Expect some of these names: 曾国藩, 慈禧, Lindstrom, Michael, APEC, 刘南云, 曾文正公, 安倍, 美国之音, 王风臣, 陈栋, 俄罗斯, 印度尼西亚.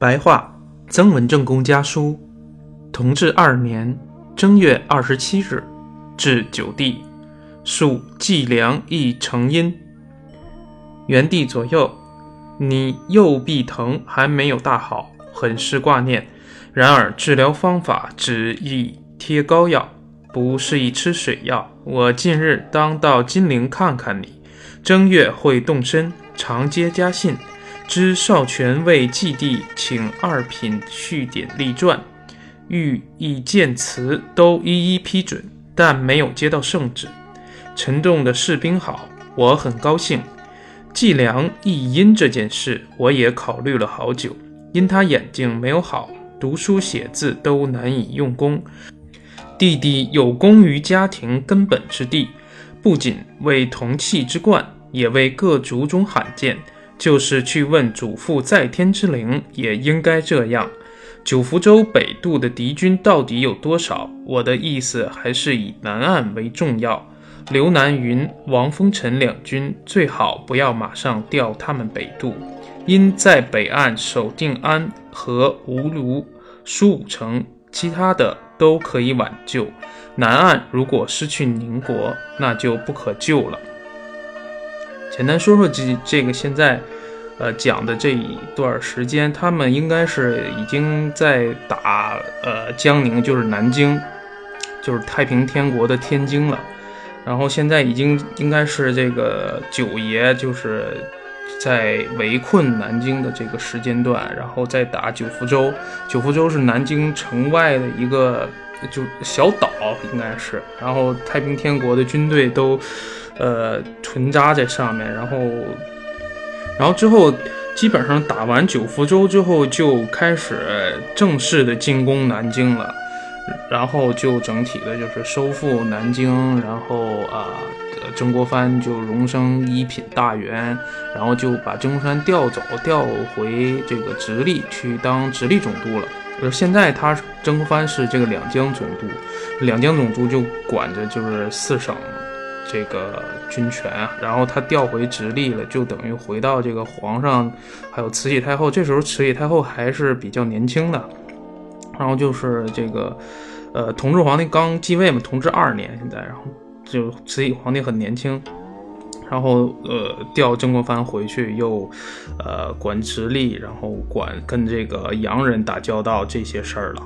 白话曾文正公家书，同治2年正月27日，至九地，属计量一成阴。元帝左右，你右臂疼还没有大好，很是挂念，然而治疗方法只宜贴膏药，不适宜吃水药。我近日当到金陵看看你，正月会动身，常接家信，知少权为季帝请2品续典立传，御意见词都一一批准，但没有接到圣旨。陈栋的士兵好，我很高兴。计量一因这件事，我也考虑了好久，因他眼睛没有好，读书写字都难以用功。弟弟有功于家庭，根本是地，不仅为铜器之冠，也为各族中罕见。就是去问主父在天之灵，也应该这样。九福州北渡的敌军到底有多少？我的意思还是以南岸为重要。刘南云、王风臣两军最好不要马上调他们北渡，因在北岸守定安和吴卢、苏武城，其他的都可以挽救。南岸如果失去宁国，那就不可救了。简单说说这个现在讲的这一段时间，他们应该是已经在打江宁，就是南京，就是太平天国的天津了。然后现在已经应该是这个九爷就是在围困南京的这个时间段，然后再打九福州。九福州是南京城外的一个就小岛，应该是。然后太平天国的军队都屯扎在上面，然后之后基本上打完九福州之后就开始正式的进攻南京了，然后就整体的就是收复南京，然后曾国藩就荣升1品大员，然后就把曾国藩调回这个直隶去当直隶总督了。而现在他曾国藩是这个两江总督，两江总督就管着就是4省这个军权啊，然后他调回直隶了，就等于回到这个皇上还有慈禧太后。这时候慈禧太后还是比较年轻的，然后就是这个同治皇帝刚继位嘛，同治2年现在，然后就慈禧皇帝很年轻，然后调曾国藩回去又管直隶，然后管跟这个洋人打交道这些事儿了。